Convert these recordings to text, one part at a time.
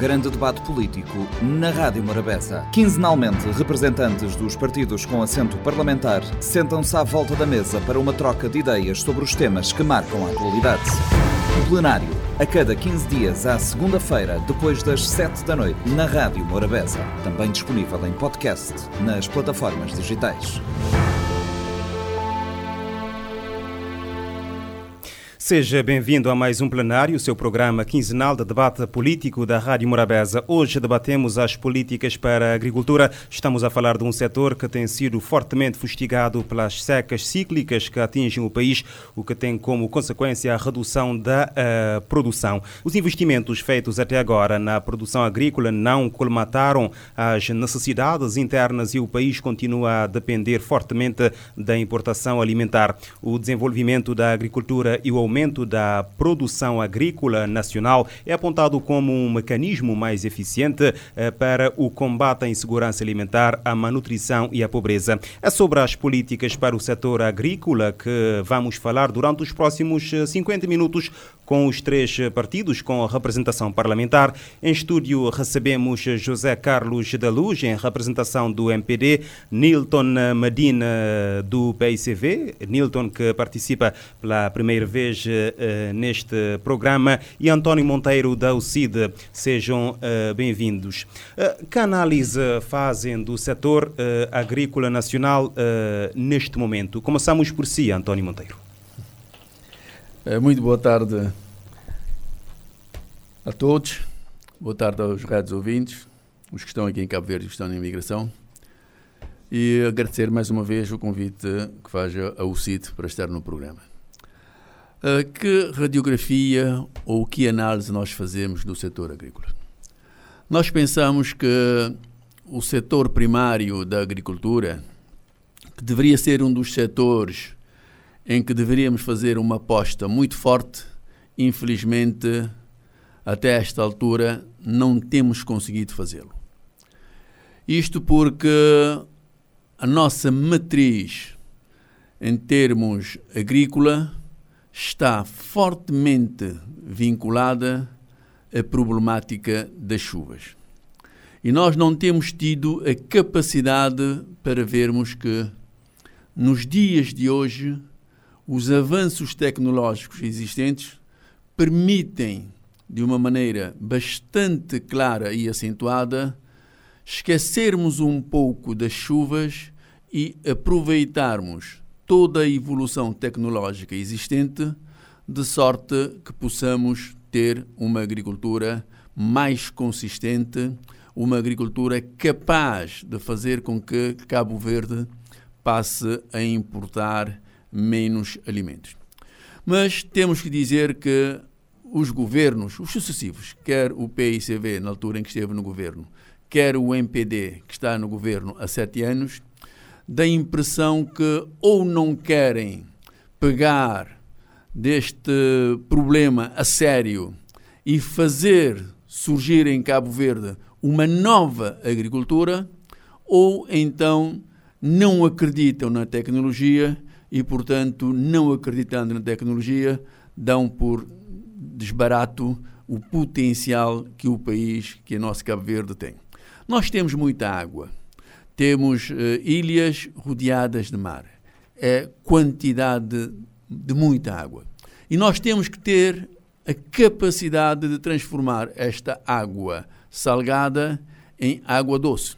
grande debate político na Rádio Morabeza. Quinzenalmente, representantes dos partidos com assento parlamentar sentam-se à volta da mesa para uma troca de ideias sobre os temas que marcam a atualidade. O Plenário, a cada 15 dias, à segunda-feira, depois das 7 da noite, na Rádio Morabeza. Também disponível em podcast nas plataformas digitais. Seja bem-vindo a mais um Plenário, seu programa quinzenal de debate político da Rádio Morabeza. Hoje debatemos as políticas para a agricultura. Estamos a falar de um setor que tem sido fortemente fustigado pelas secas cíclicas que atingem o país, o que tem como consequência a redução da produção. Os investimentos feitos até agora na produção agrícola não colmataram as necessidades internas e o país continua a depender fortemente da importação alimentar. O desenvolvimento da agricultura e o aumento da produção agrícola nacional é apontado como um mecanismo mais eficiente para o combate à insegurança alimentar, à malnutrição e à pobreza. É sobre as políticas para o setor agrícola que vamos falar durante os próximos 50 minutos com os três partidos com a representação parlamentar. Em estúdio recebemos José Carlos da Luz, em representação do MPD, Nilton Medina do PAICV, Nilton que participa pela primeira vez neste programa, e António Monteiro da UCID. Sejam bem-vindos. Que análise fazem do setor agrícola nacional neste momento? Começamos por si, António Monteiro. Muito boa tarde a todos. Boa tarde aos rádios ouvintes, os que estão aqui em Cabo Verde e os que estão na imigração. E agradecer mais uma vez o convite que faz a UCID para estar no programa. Que radiografia ou que análise nós fazemos do setor agrícola? Nós pensamos que o setor primário da agricultura, que deveria ser um dos setores em que deveríamos fazer uma aposta muito forte, infelizmente, até esta altura, não temos conseguido fazê-lo. Isto porque a nossa matriz em termos agrícola está fortemente vinculada à problemática das chuvas. E nós não temos tido a capacidade para vermos que, nos dias de hoje, os avanços tecnológicos existentes permitem, de uma maneira bastante clara e acentuada, esquecermos um pouco das chuvas e aproveitarmos toda a evolução tecnológica existente, de sorte que possamos ter uma agricultura mais consistente, uma agricultura capaz de fazer com que Cabo Verde passe a importar menos alimentos. Mas temos que dizer que os governos, os sucessivos, quer o PICV, na altura em que esteve no governo, quer o MPD, que está no governo há 7 anos, da impressão que ou não querem pegar deste problema a sério e fazer surgir em Cabo Verde uma nova agricultura, ou então não acreditam na tecnologia e, portanto, não acreditando na tecnologia, dão por desbarato o potencial que o país, que o nosso Cabo Verde tem. Nós temos muita água. Temos ilhas rodeadas de mar. É quantidade de muita água. E nós temos que ter a capacidade de transformar esta água salgada em água doce.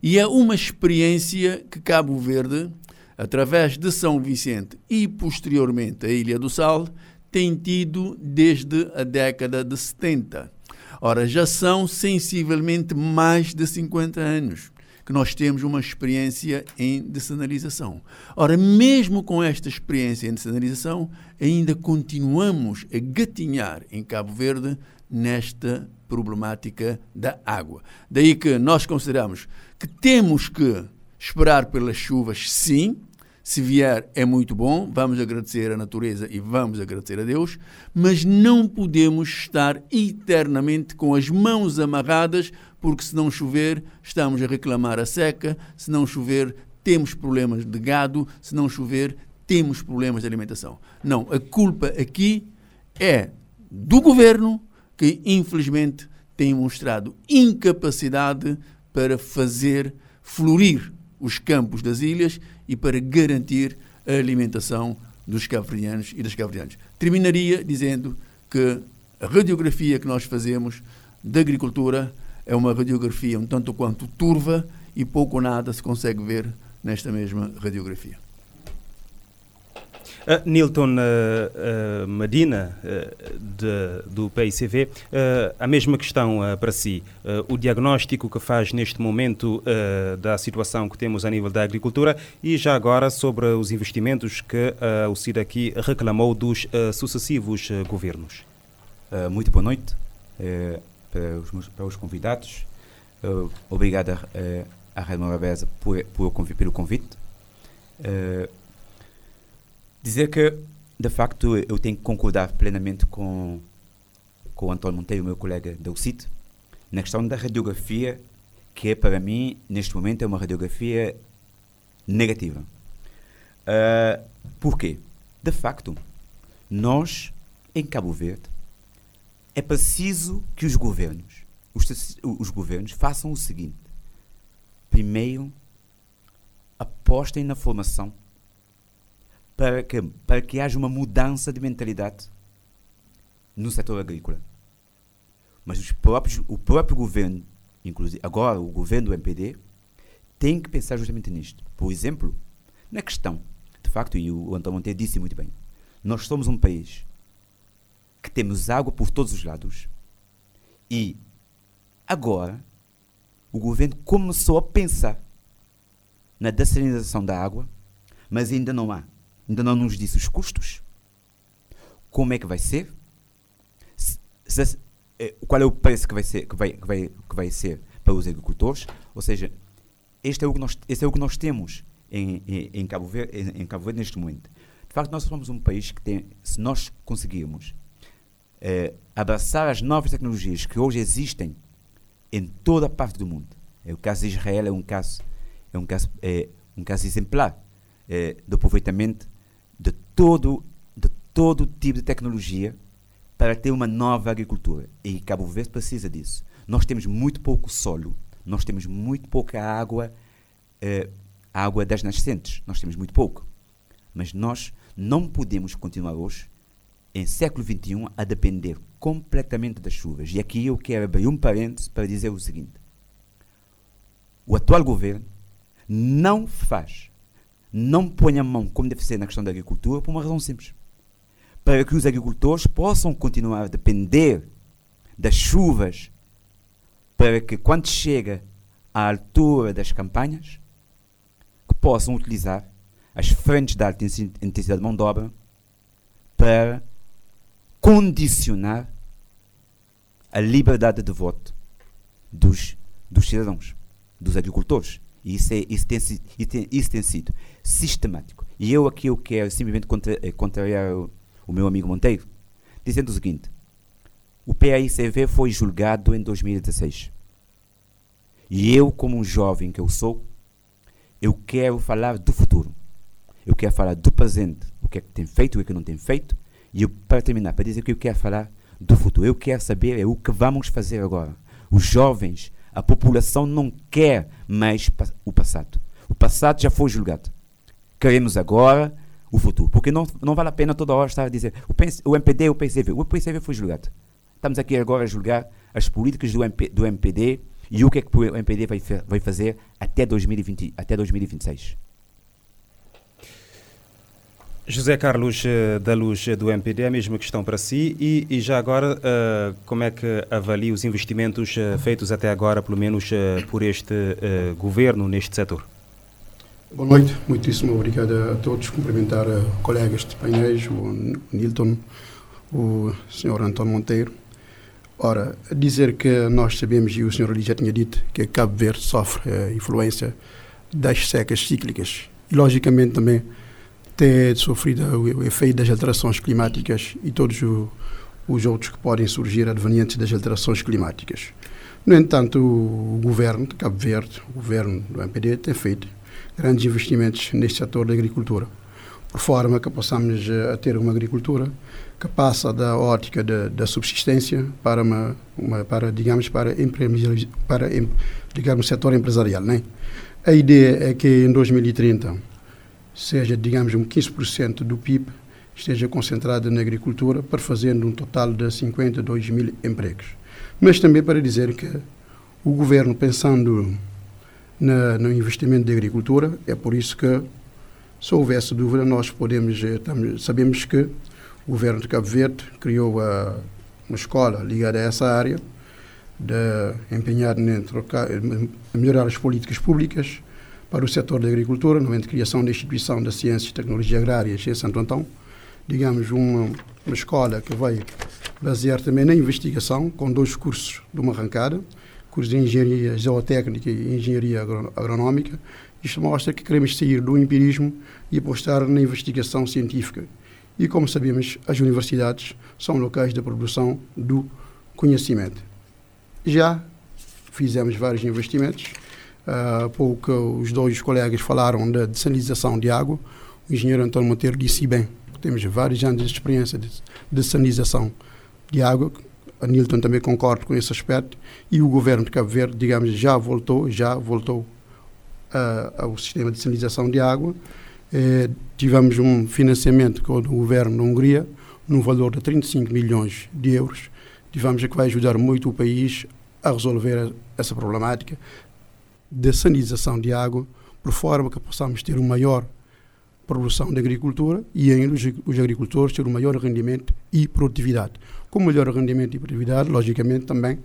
E é uma experiência que Cabo Verde, através de São Vicente e posteriormente a Ilha do Sal, tem tido desde a década de 70. Ora, já são sensivelmente mais de 50 anos. Que nós temos uma experiência em dessalinização. Ora, mesmo com esta experiência em dessalinização, ainda continuamos a gatinhar em Cabo Verde nesta problemática da água. Daí que nós consideramos que temos que esperar pelas chuvas, sim. Se vier é muito bom, vamos agradecer à natureza e vamos agradecer a Deus, mas não podemos estar eternamente com as mãos amarradas, porque se não chover estamos a reclamar a seca, se não chover temos problemas de gado, se não chover temos problemas de alimentação. Não, a culpa aqui é do governo, que infelizmente têm mostrado incapacidade para fazer florir os campos das ilhas e para garantir a alimentação dos cabo-verdianos e das cabo-verdianas. Terminaria dizendo que a radiografia que nós fazemos da agricultura é uma radiografia um tanto quanto turva e pouco ou nada se consegue ver nesta mesma radiografia. Nilton Medina, do PAICV, a mesma questão para si. O diagnóstico que faz neste momento da situação que temos a nível da agricultura e já agora sobre os investimentos que o CID aqui reclamou dos sucessivos governos. Muito boa noite para os convidados. Obrigado à Rádio Morabeza pelo convite. Dizer que, de facto, eu tenho que concordar plenamente com o António Monteiro, meu colega da UCID, na questão da radiografia, que para mim, neste momento, é uma radiografia negativa. Porquê? De facto, nós, em Cabo Verde, é preciso que os governos façam o seguinte. Primeiro, apostem na formação para que haja uma mudança de mentalidade no setor agrícola. Mas o próprio governo, inclusive agora o governo do MPD, tem que pensar justamente nisto. Por exemplo, na questão, de facto, e o António Monteiro disse muito bem, nós somos um país que temos água por todos os lados e agora o governo começou a pensar na dessalinização da água, mas ainda não nos disse os custos, como é que vai ser, qual é o preço que vai ser para os agricultores, ou seja, este é o que nós temos em Cabo Verde, em Cabo Verde neste momento. De facto, nós somos um país que tem, se nós conseguirmos abraçar as novas tecnologias que hoje existem em toda a parte do mundo, o caso de Israel é um caso exemplar, do aproveitamento de todo tipo de tecnologia para ter uma nova agricultura. E Cabo Verde precisa disso. Nós temos muito pouco solo, nós temos muito pouca água, água das nascentes, nós temos muito pouco. Mas nós não podemos continuar hoje, em século XXI, a depender completamente das chuvas. E aqui eu quero abrir um parênteses para dizer o seguinte. O atual governo não põe a mão, como deve ser, na questão da agricultura, por uma razão simples. Para que os agricultores possam continuar a depender das chuvas, para que, quando chega à altura das campanhas, que possam utilizar as frentes de alta intensidade de mão de obra para condicionar a liberdade de voto dos cidadãos, dos agricultores. E isso tem sido sistemático. E eu quero simplesmente contrariar o meu amigo Monteiro, dizendo o seguinte. O PAICV foi julgado em 2016. E eu, como um jovem que eu sou, eu quero falar do futuro. Eu quero falar do presente, o que é que tem feito, o que não tem feito. E eu, para terminar, para dizer que eu quero falar do futuro. Eu quero saber o que vamos fazer agora. Os jovens... A população não quer mais o passado. O passado já foi julgado. Queremos agora o futuro. Porque não vale a pena toda hora estar a dizer o MPD, o PICV. O PICV foi julgado. Estamos aqui agora a julgar as políticas do MPD e o que é que o MPD vai fazer até 2020, até 2026. José Carlos da Luz, do MPD, a mesma questão para si e já agora como é que avalia os investimentos feitos até agora, pelo menos por este governo, neste setor? Boa noite, muitíssimo obrigado a todos, cumprimentar colegas de painéis, o Nilton, o Sr. António Monteiro. Ora, dizer que nós sabemos, e o Sr. ali já tinha dito, que Cabo Verde sofre a influência das secas cíclicas e logicamente também ter sofrido o efeito das alterações climáticas e todos os outros que podem surgir advenientes das alterações climáticas. No entanto, o governo de Cabo Verde, o governo do MPD, tem feito grandes investimentos neste setor da agricultura, por forma que possamos a ter uma agricultura que passa da ótica da subsistência para digamos, setor empresarial, né? A ideia é que em 2030 seja, digamos, 15% do PIB esteja concentrado na agricultura, para fazendo um total de 52 mil empregos. Mas também para dizer que o governo, pensando no investimento da agricultura, é por isso que, se houvesse dúvida, nós sabemos que o governo de Cabo Verde criou uma escola ligada a essa área, empenhada em melhorar as políticas públicas para o setor da agricultura, novamente criação da Instituição da Ciência e Tecnologia Agrárias em Santo Antão, digamos, uma escola que vai basear também na investigação, com 2 cursos de uma arrancada, curso de Engenharia Zootécnica e Engenharia Agronómica. Isto mostra que queremos sair do empirismo e apostar na investigação científica. E, como sabemos, as universidades são locais da produção do conhecimento. Já fizemos vários investimentos. Há pouco os 2 colegas falaram da dessalinização de água. O engenheiro António Monteiro disse bem, temos vários anos de experiência de dessalinização de água. A Nilton também concorda com esse aspecto. E o governo de Cabo Verde, digamos, já voltou ao sistema de sanitização de água. Tivemos um financiamento com o governo da Hungria num valor de 35 milhões de euros. Tivemos que vai ajudar muito o país a resolver essa problemática de sanitização de água, por forma que possamos ter uma maior produção de agricultura e ainda os agricultores ter um maior rendimento e produtividade. Com melhor rendimento e produtividade, logicamente, também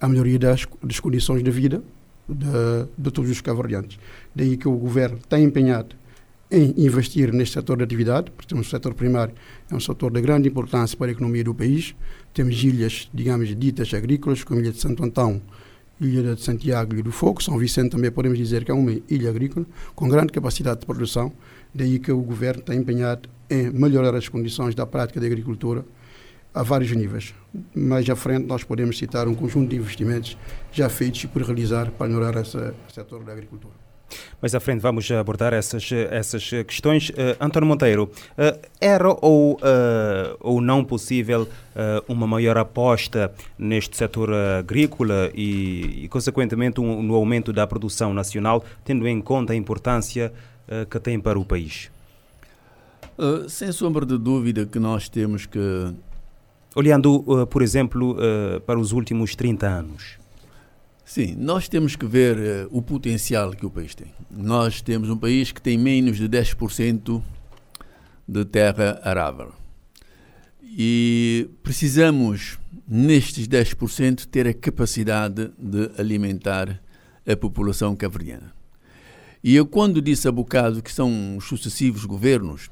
a melhoria das condições de vida de todos os cabo-verdianos. Daí que o governo está empenhado em investir neste setor de atividade, porque temos o setor primário, é um setor de grande importância para a economia do país. Temos ilhas, digamos, ditas agrícolas, como a Ilha de Santo Antão, Ilha de Santiago e do Fogo. São Vicente também podemos dizer que é uma ilha agrícola com grande capacidade de produção. Daí que o governo está empenhado em melhorar as condições da prática da agricultura a vários níveis. Mais à frente nós podemos citar um conjunto de investimentos já feitos e por realizar para melhorar esse setor da agricultura. Mais à frente vamos abordar essas questões. António Monteiro, era ou não possível uma maior aposta neste setor agrícola e consequentemente, no aumento da produção nacional, tendo em conta a importância que tem para o país? Sem sombra de dúvida que nós temos que... Olhando, por exemplo, para os últimos 30 anos. Sim, nós temos que ver o potencial que o país tem. Nós temos um país que tem menos de 10% de terra arável. E precisamos, nestes 10%, ter a capacidade de alimentar a população cabo-verdiana. E eu, quando disse há bocado que são os sucessivos governos,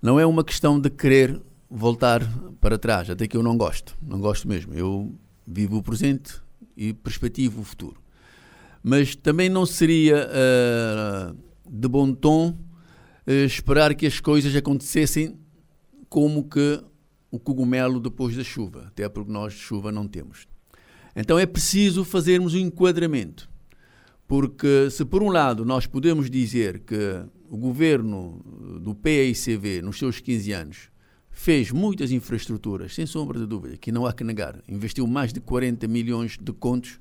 não é uma questão de querer voltar para trás, até que eu não gosto mesmo. Eu vivo o presente e perspectivo o futuro. Mas também não seria de bom tom esperar que as coisas acontecessem como que o cogumelo depois da chuva, até porque nós chuva não temos. Então é preciso fazermos um enquadramento, porque se por um lado nós podemos dizer que o governo do PAICV, nos seus 15 anos, fez muitas infraestruturas, sem sombra de dúvida, que não há que negar. Investiu mais de 40 milhões de contos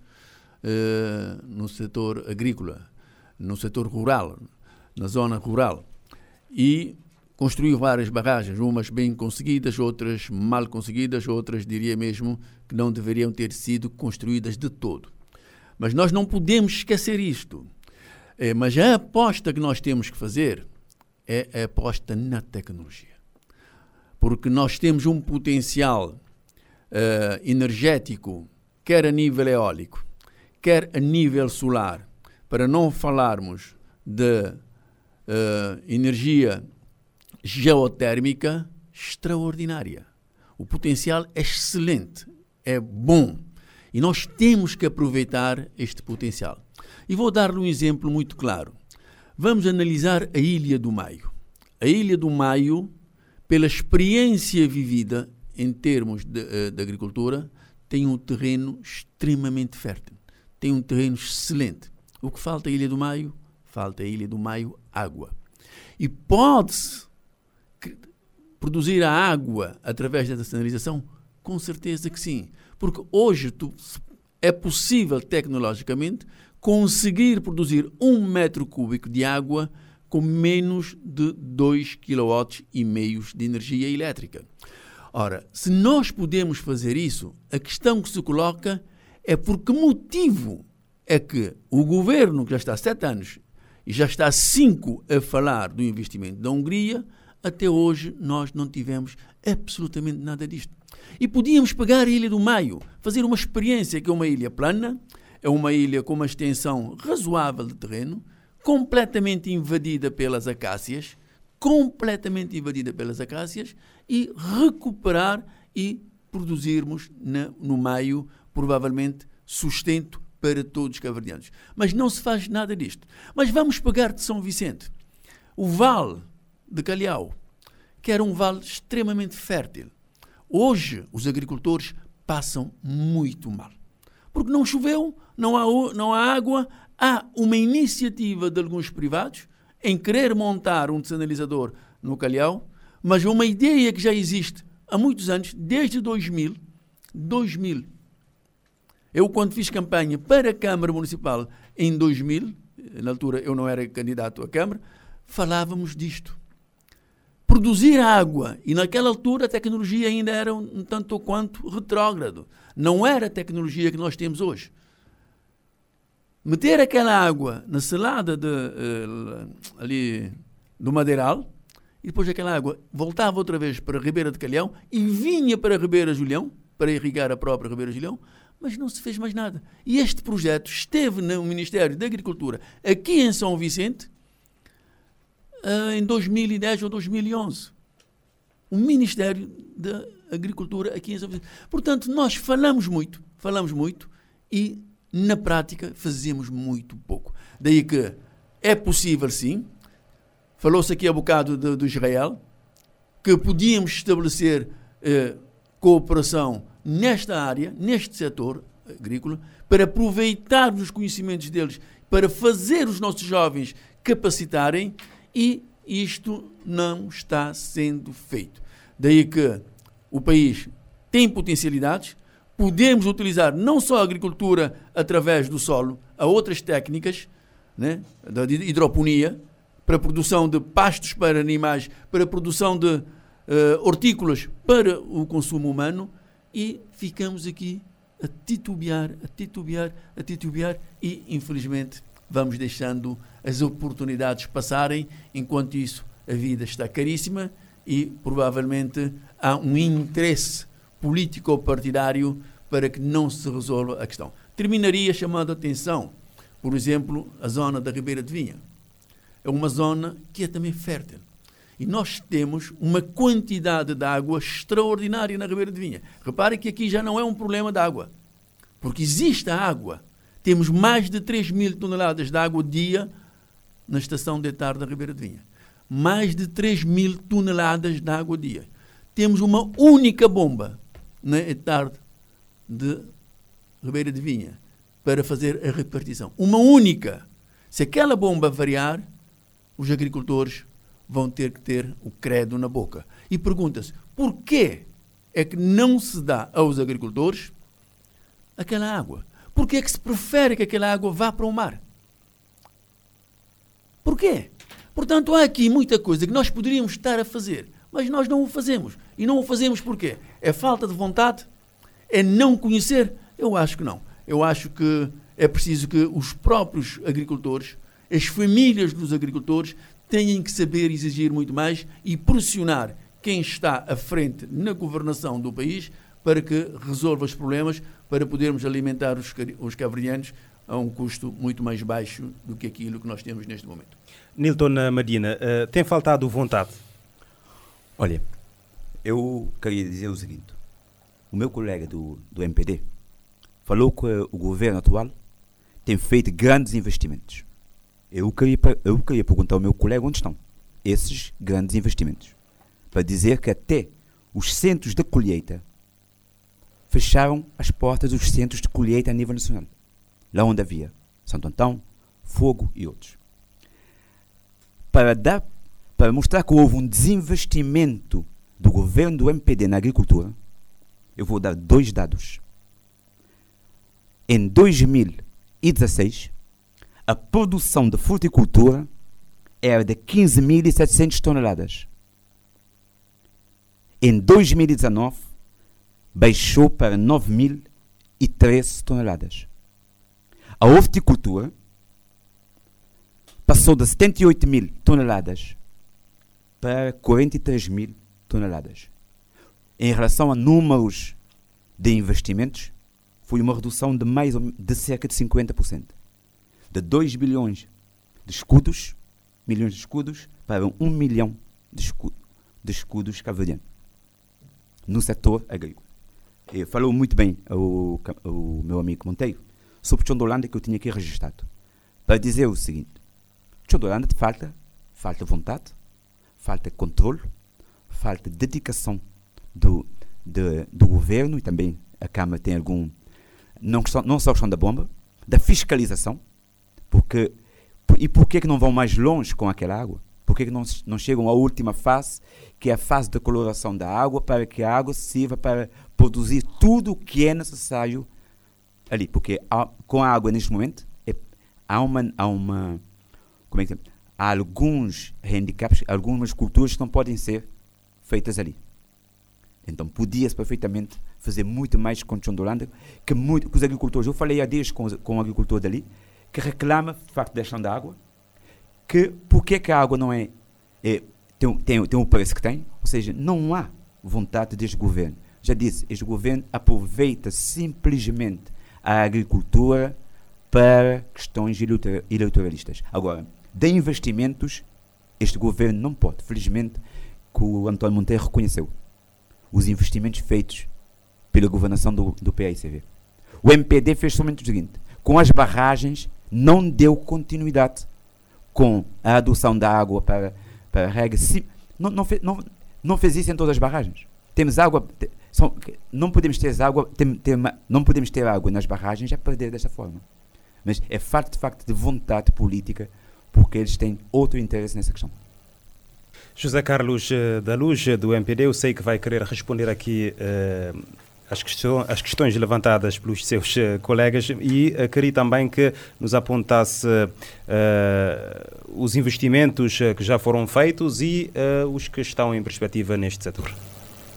no setor agrícola, no setor rural, na zona rural. E construiu várias barragens, umas bem conseguidas, outras mal conseguidas, outras diria mesmo que não deveriam ter sido construídas de todo. Mas nós não podemos esquecer isto. Mas a aposta que nós temos que fazer é a aposta na tecnologia. Porque nós temos um potencial energético, quer a nível eólico, quer a nível solar, para não falarmos de energia geotérmica, extraordinária. O potencial é excelente, é bom. E nós temos que aproveitar este potencial. E vou dar-lhe um exemplo muito claro. Vamos analisar a Ilha do Maio. A Ilha do Maio, pela experiência vivida em termos de agricultura, tem um terreno extremamente fértil, tem um terreno excelente. O que falta à Ilha do Maio? Falta à Ilha do Maio água. E pode-se produzir a água através dessa canalização? Com certeza que sim. Porque hoje é possível, tecnologicamente, conseguir produzir 1 metro cúbico de água com menos de 2,5 kW de energia elétrica. Ora, se nós podemos fazer isso, a questão que se coloca é por que motivo é que o governo, que já está há 7 anos, e já está há 5 a falar do investimento da Hungria, até hoje nós não tivemos absolutamente nada disto. E podíamos pegar a Ilha do Maio, fazer uma experiência que é uma ilha plana, é uma ilha com uma extensão razoável de terreno, completamente invadida pelas acácias, e recuperar e produzirmos no Maio, provavelmente, sustento para todos os caverdianos. Mas não se faz nada disto. Mas vamos pegar de São Vicente. O vale de Calhau, que era um vale extremamente fértil. Hoje, os agricultores passam muito mal. Porque não choveu, não há água, há uma iniciativa de alguns privados em querer montar um desanalisador no Calhau, mas uma ideia que já existe há muitos anos, desde 2000. Eu, quando fiz campanha para a Câmara Municipal em 2000, na altura eu não era candidato à Câmara, falávamos disto. Produzir água, e naquela altura a tecnologia ainda era um tanto quanto retrógrado. Não era a tecnologia que nós temos hoje. Meter aquela água na selada ali do Madeiral, e depois aquela água voltava outra vez para a Ribeira de Calhão e vinha para a Ribeira de Julião, para irrigar a própria Ribeira de Julião, mas não se fez mais nada. E este projeto esteve no Ministério da Agricultura, aqui em São Vicente, em 2010 ou 2011. O Ministério da Agricultura aqui em São Vicente. Portanto, nós falamos muito e, na prática, fazemos muito pouco. Daí que é possível, sim. Falou-se aqui há bocado do Israel, que podíamos estabelecer cooperação nesta área, neste setor agrícola, para aproveitar os conhecimentos deles, para fazer os nossos jovens capacitarem. E isto não está sendo feito. Daí que o país tem potencialidades, podemos utilizar não só a agricultura através do solo, há outras técnicas, né, da hidroponia, para a produção de pastos para animais, para a produção de hortícolas para o consumo humano, e ficamos aqui a titubear e, infelizmente, vamos deixando as oportunidades passarem. Enquanto isso, a vida está caríssima e provavelmente há um interesse político-partidário para que não se resolva a questão. Terminaria chamando a atenção, por exemplo, a zona da Ribeira de Vinha. É uma zona que é também fértil. E nós temos uma quantidade de água extraordinária na Ribeira de Vinha. Repare que aqui já não é um problema de água, porque existe a água. Temos mais de 3 mil toneladas de água ao dia na estação de ETAR da Ribeira de Vinha. Mais de 3 mil toneladas de água ao dia. Temos uma única bomba na ETAR de Ribeira de Vinha para fazer a repartição. Uma única. Se aquela bomba variar, os agricultores vão ter que ter o credo na boca. E pergunta-se, porquê é que não se dá aos agricultores aquela água? Porquê é que se prefere que aquela água vá para o mar? Porquê? Portanto, há aqui muita coisa que nós poderíamos estar a fazer, mas nós não o fazemos. E não o fazemos porquê? É falta de vontade? É não conhecer? Eu acho que não. Eu acho que é preciso que os próprios agricultores, as famílias dos agricultores, tenham que saber exigir muito mais e pressionar quem está à frente na governação do país para que resolva os problemas, para podermos alimentar os caverdianos a um custo muito mais baixo do que aquilo que nós temos neste momento. Nilton Medina, tem faltado vontade? Olha, eu queria dizer o seguinte. O meu colega do MPD falou que o governo atual tem feito grandes investimentos. Eu queria perguntar ao meu colega onde estão esses grandes investimentos, para dizer que até os centros de colheita fecharam as portas dos centros de colheita a nível nacional, lá onde havia Santo Antão, Fogo e outros. Para mostrar que houve um desinvestimento do governo do MPD na agricultura, eu vou dar dois dados. Em 2016, a produção de fruticultura era de 15.700 toneladas. Em 2019, baixou para 9.013 toneladas. A horticultura passou de 78.000 toneladas para 43.000 toneladas. Em relação a números de investimentos, foi uma redução de mais de cerca de 50%. De 2 bilhões de escudos, milhões de escudos, para 1 milhão de escudos cabo-verdianos no setor agrícola. Falou muito bem o meu amigo Monteiro sobre Chã de Holanda, que eu tinha aqui registrado, para dizer o seguinte: Chã de Holanda falta vontade, falta controle, falta dedicação do governo, e também a Câmara tem algum, não só a questão da bomba, da fiscalização, e porquê que não vão mais longe com aquela água? Porquê que não chegam à última fase, que é a fase da coloração da água, para que a água sirva para produzir tudo o que é necessário ali? Porque com a água, neste momento, há alguns handicaps, algumas culturas que não podem ser feitas ali. Então, podia-se perfeitamente fazer muito mais com Chã de Holanda, que os agricultores. Eu falei há dias com um agricultor dali, que reclama o facto da questão da água, que porque é que a água não tem o preço que tem, ou seja, não há vontade deste governo. Já disse, este governo aproveita simplesmente a agricultura para questões eleitoralistas. Agora, de investimentos, este governo não pode. Felizmente, que o António Monteiro reconheceu os investimentos feitos pela governação do PAICV. O MPD fez somente o seguinte: com as barragens, não deu continuidade com a adoção da água para a rega. Não fez isso em todas as barragens. Temos água, não podemos ter água nas barragens a perder desta forma. Mas é facto de vontade política, porque eles têm outro interesse nessa questão. José Carlos da Luz, do MPD, eu sei que vai querer responder aqui as questões levantadas pelos seus colegas, e queria também que nos apontasse os investimentos que já foram feitos e os que estão em perspectiva neste setor.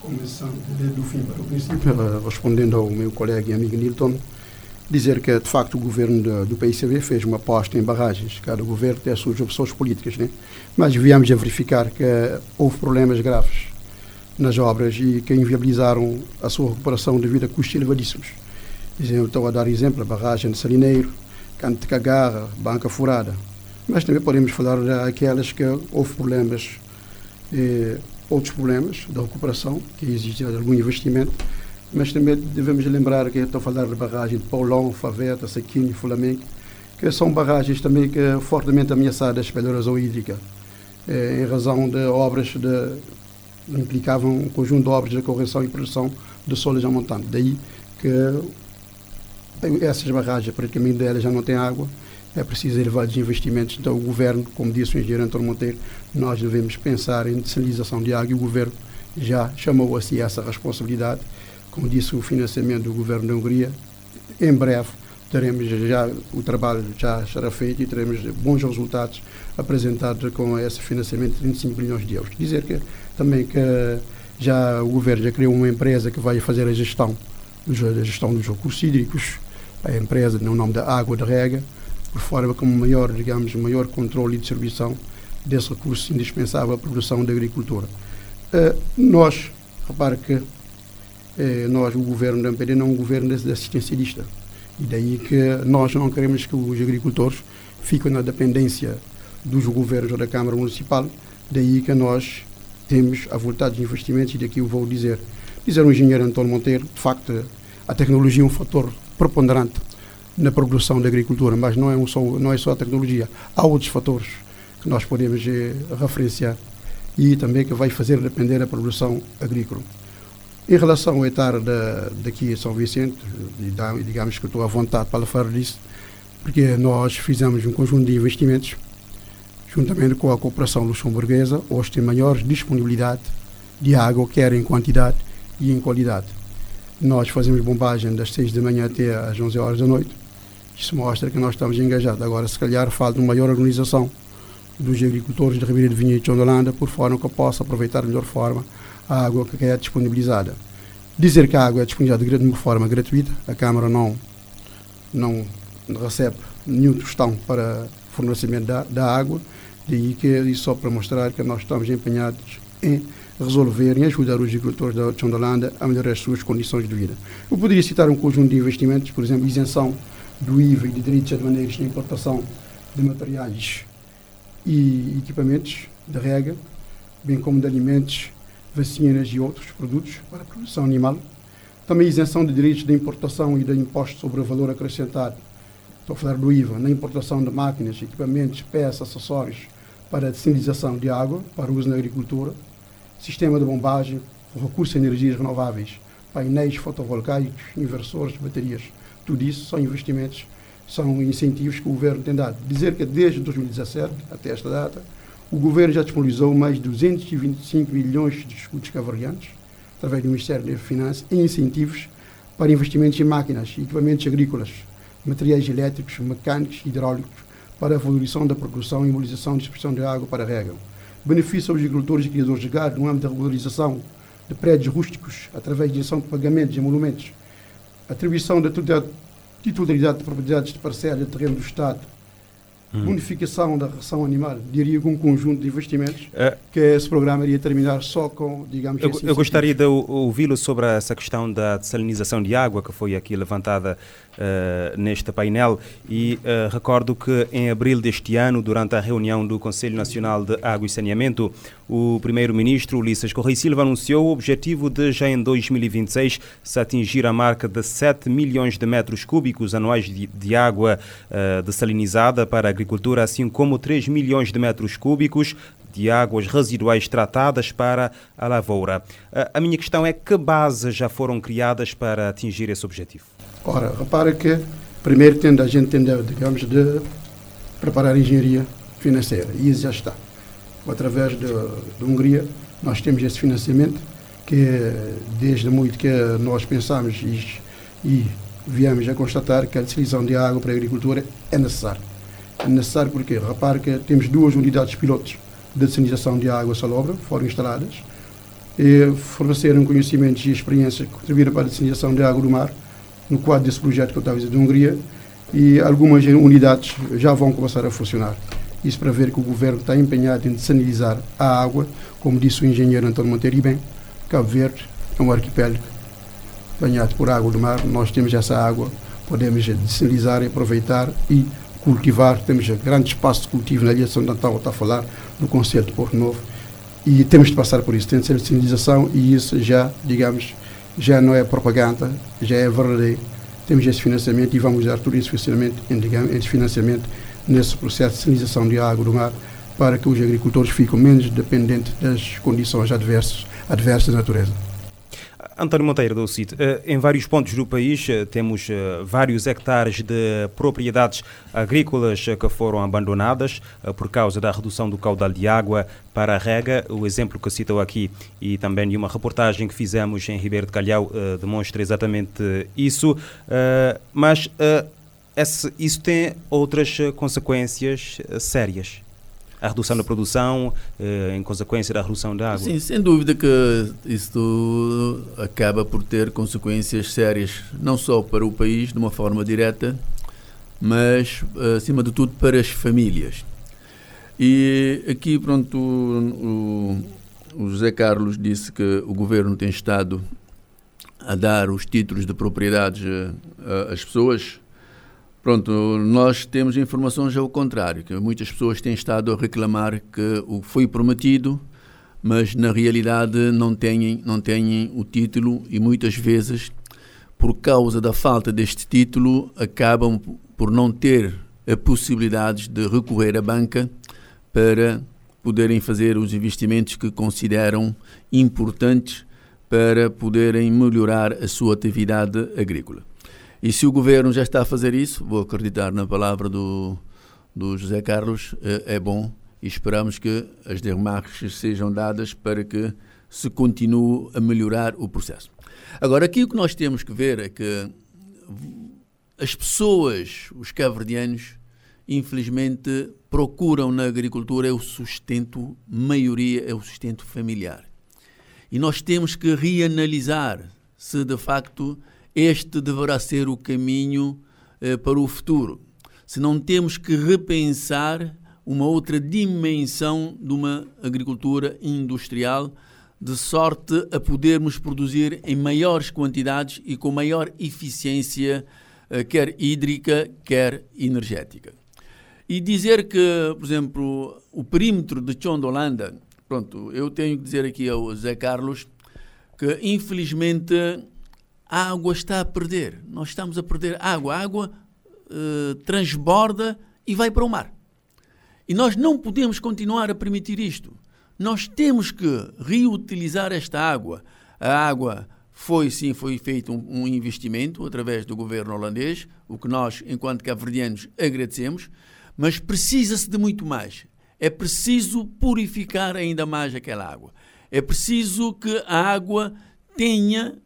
Começando desde o fim para o princípio, respondendo ao meu colega e amigo Nilton, dizer que, de facto, o governo do PICV fez uma aposta em barragens. Cada governo tem as suas opções políticas, né? Mas viemos a verificar que houve problemas graves nas obras e que inviabilizaram a sua recuperação devido a custos elevadíssimos. Estou a dar exemplo, a barragem de Salineiro, Canto de Cagarra, Banca Furada. Mas também podemos falar daquelas que houve problemas, outros problemas da recuperação, que exigiam algum investimento. Mas também devemos lembrar que estou a falar de barragens de Paulão, Faveta, Sequinho, que são barragens também que fortemente ameaçadas pela erosão hídrica, em razão de obras implicavam um conjunto de obras de correção e produção de solos ao montante. Daí que essas barragens, praticamente delas, já não têm água, é preciso elevados investimentos. Então o governo, como disse o engenheiro António Monteiro, nós devemos pensar em desalinização de água, e o governo já chamou a si essa responsabilidade. Como disse o financiamento do governo da Hungria, em breve teremos já o trabalho, já será feito, e teremos bons resultados apresentados com esse financiamento de 35 milhões de euros. Dizer que também que já o governo já criou uma empresa que vai fazer a gestão dos recursos hídricos, a empresa no nome da água de rega, por forma como maior controle e distribuição desse recurso indispensável à produção da agricultura. Nós, o governo da MPD, não é um governo assistencialista. E daí que nós não queremos que os agricultores fiquem na dependência dos governos ou da Câmara Municipal. Daí que nós temos a vontade de investimentos, e daqui eu vou dizer o engenheiro António Monteiro, de facto, a tecnologia é um fator preponderante na produção da agricultura, mas não é só a tecnologia. Há outros fatores que nós podemos referenciar e também que vai fazer depender a produção agrícola. Em relação ao ETAR daqui em São Vicente, digamos que estou à vontade para falar disso, porque nós fizemos um conjunto de investimentos, juntamente com a cooperação luxemburguesa. Hoje tem maior disponibilidade de água, quer em quantidade e em qualidade. Nós fazemos bombagem das 6 da manhã até às 11 horas da noite. Isso mostra que nós estamos engajados. Agora, se calhar, falta uma maior organização dos agricultores de Ribeira de Vinha e de Chã de Holanda, por forma que possa aproveitar de melhor forma a água que é disponibilizada. Dizer que a água é disponibilizada de uma forma gratuita, a Câmara não recebe nenhum tostão para fornecimento da água, daí que isso só para mostrar que nós estamos empenhados em resolver e ajudar os agricultores da Chã de Holanda a melhorar as suas condições de vida. Eu poderia citar um conjunto de investimentos, por exemplo, isenção do IVA e de direitos aduaneiros na importação de materiais e equipamentos de rega, bem como de alimentos, vacinas e outros produtos para a produção animal. Também isenção de direitos de importação e de imposto sobre o valor acrescentado, estou a falar do IVA, na importação de máquinas, equipamentos, peças, acessórios para a desalinização de água, para uso na agricultura, sistema de bombagem, recursos a energias renováveis, painéis fotovoltaicos, inversores, baterias. Tudo isso são investimentos, são incentivos que o governo tem dado. Dizer que desde 2017 até esta data, o governo já disponibilizou mais de 225 milhões de escudos cavalarianos, através do Ministério da Finanças, em incentivos para investimentos em máquinas, equipamentos agrícolas, materiais elétricos, mecânicos e hidráulicos, para a valorização da produção e mobilização de distribuição de água para a rega. Benefício aos agricultores e criadores de gado no âmbito da regularização de prédios rústicos, através de isenção de pagamentos e emolumentos. Atribuição da titularidade de propriedades de parcela de terreno do Estado, bonificação da ração animal, diria que um conjunto de investimentos que esse programa iria terminar só com, digamos... Eu gostaria de ouvi-lo sobre essa questão da desalinização de água que foi aqui levantada neste painel e recordo que em abril deste ano, durante a reunião do Conselho Nacional de Água e Saneamento, o primeiro-ministro Ulisses Correia Silva anunciou o objetivo de, já em 2026, se atingir a marca de 7 milhões de metros cúbicos anuais de água dessalinizada para a agricultura, assim como 3 milhões de metros cúbicos de águas residuais tratadas para a lavoura. A minha questão é que bases já foram criadas para atingir esse objetivo? Ora, repara que primeiro a gente tende, digamos, de preparar a engenharia financeira, e isso já está. Através da Hungria, nós temos esse financiamento que desde muito que nós pensamos e viemos a constatar que a desalinização de água para a agricultura é necessária. É necessário porque, repare que temos duas unidades pilotos de desalinização de água salobra, foram instaladas, e forneceram conhecimentos e experiências que contribuíram para a desalinização de água do mar, no quadro desse projeto que eu estava a dizer da Hungria, e algumas unidades já vão começar a funcionar. Isso para ver que o governo está empenhado em desalinizar a água, como disse o engenheiro António Monteiro, e bem, Cabo Verde é um arquipélago banhado por água do mar, nós temos essa água, podemos desalinizar e aproveitar e cultivar, temos grande espaço de cultivo na Ilha de Santo Antão, está a falar do Conselho de Porto Novo, e temos de passar por isso, tem de ser desalinização e isso já, digamos, já não é propaganda, já é verdadeiro, temos esse financiamento e vamos dar tudo esse financiamento, nesse processo de desalinização de água do mar, para que os agricultores fiquem menos dependentes das condições adversas da natureza. António Monteiro, do UCID, em vários pontos do país temos vários hectares de propriedades agrícolas que foram abandonadas por causa da redução do caudal de água para a rega. O exemplo que citou aqui e também de uma reportagem que fizemos em Ribeira de Calhau demonstra exatamente isso, mas... Isso tem outras consequências sérias? A redução da produção, em consequência da redução da água? Sim, sem dúvida que isto acaba por ter consequências sérias, não só para o país, de uma forma direta, mas, acima de tudo, para as famílias. E aqui, pronto, o José Carlos disse que o governo tem estado a dar os títulos de propriedades às pessoas. Pronto, nós temos informações ao contrário, que muitas pessoas têm estado a reclamar que o foi prometido, mas na realidade não têm o título e muitas vezes, por causa da falta deste título, acabam por não ter a possibilidade de recorrer à banca para poderem fazer os investimentos que consideram importantes para poderem melhorar a sua atividade agrícola. E se o governo já está a fazer isso, vou acreditar na palavra do José Carlos, é bom e esperamos que as demarcações sejam dadas para que se continue a melhorar o processo. Agora, aqui o que nós temos que ver é que as pessoas, os cabo-verdianos, infelizmente, procuram na agricultura o sustento, maioria é o sustento familiar. E nós temos que reanalisar se, de facto, este deverá ser o caminho para o futuro. Se não temos que repensar uma outra dimensão de uma agricultura industrial, de sorte a podermos produzir em maiores quantidades e com maior eficiência, quer hídrica, quer energética. E dizer que, por exemplo, o perímetro de Chã de Holanda, pronto, eu tenho que dizer aqui ao José Carlos que, infelizmente, a água está a perder. Nós estamos a perder água. A água transborda e vai para o mar. E nós não podemos continuar a permitir isto. Nós temos que reutilizar esta água. A água foi feito um investimento através do governo holandês, o que nós, enquanto cabo-verdianos, agradecemos, mas precisa-se de muito mais. É preciso purificar ainda mais aquela água. É preciso que a água tenha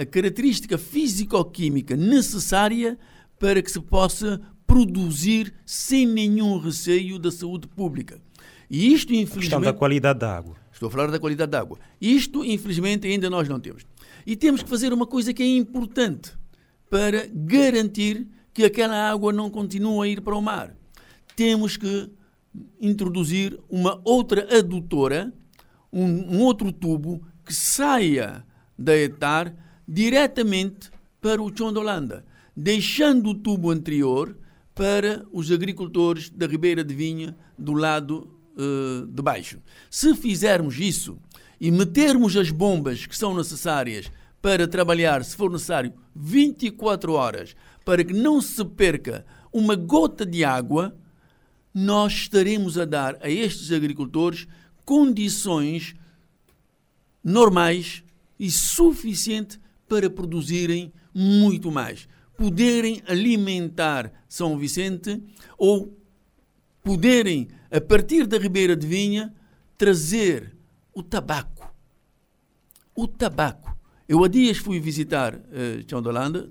a característica físico-química necessária para que se possa produzir sem nenhum receio da saúde pública. E isto, infelizmente, a questão da qualidade da água. Estou a falar da qualidade da água. Isto, infelizmente, ainda nós não temos. E temos que fazer uma coisa que é importante para garantir que aquela água não continue a ir para o mar. Temos que introduzir uma outra adutora, um outro tubo que saia da ETAR diretamente para o Chã de Holanda, deixando o tubo anterior para os agricultores da Ribeira de Vinha do lado de baixo. Se fizermos isso e metermos as bombas que são necessárias para trabalhar, se for necessário, 24 horas, para que não se perca uma gota de água, nós estaremos a dar a estes agricultores condições normais e suficientes para produzirem muito mais. Poderem alimentar São Vicente ou poderem, a partir da Ribeira de Vinha, trazer o tabaco. O tabaco. Eu há dias fui visitar Chã de Holanda,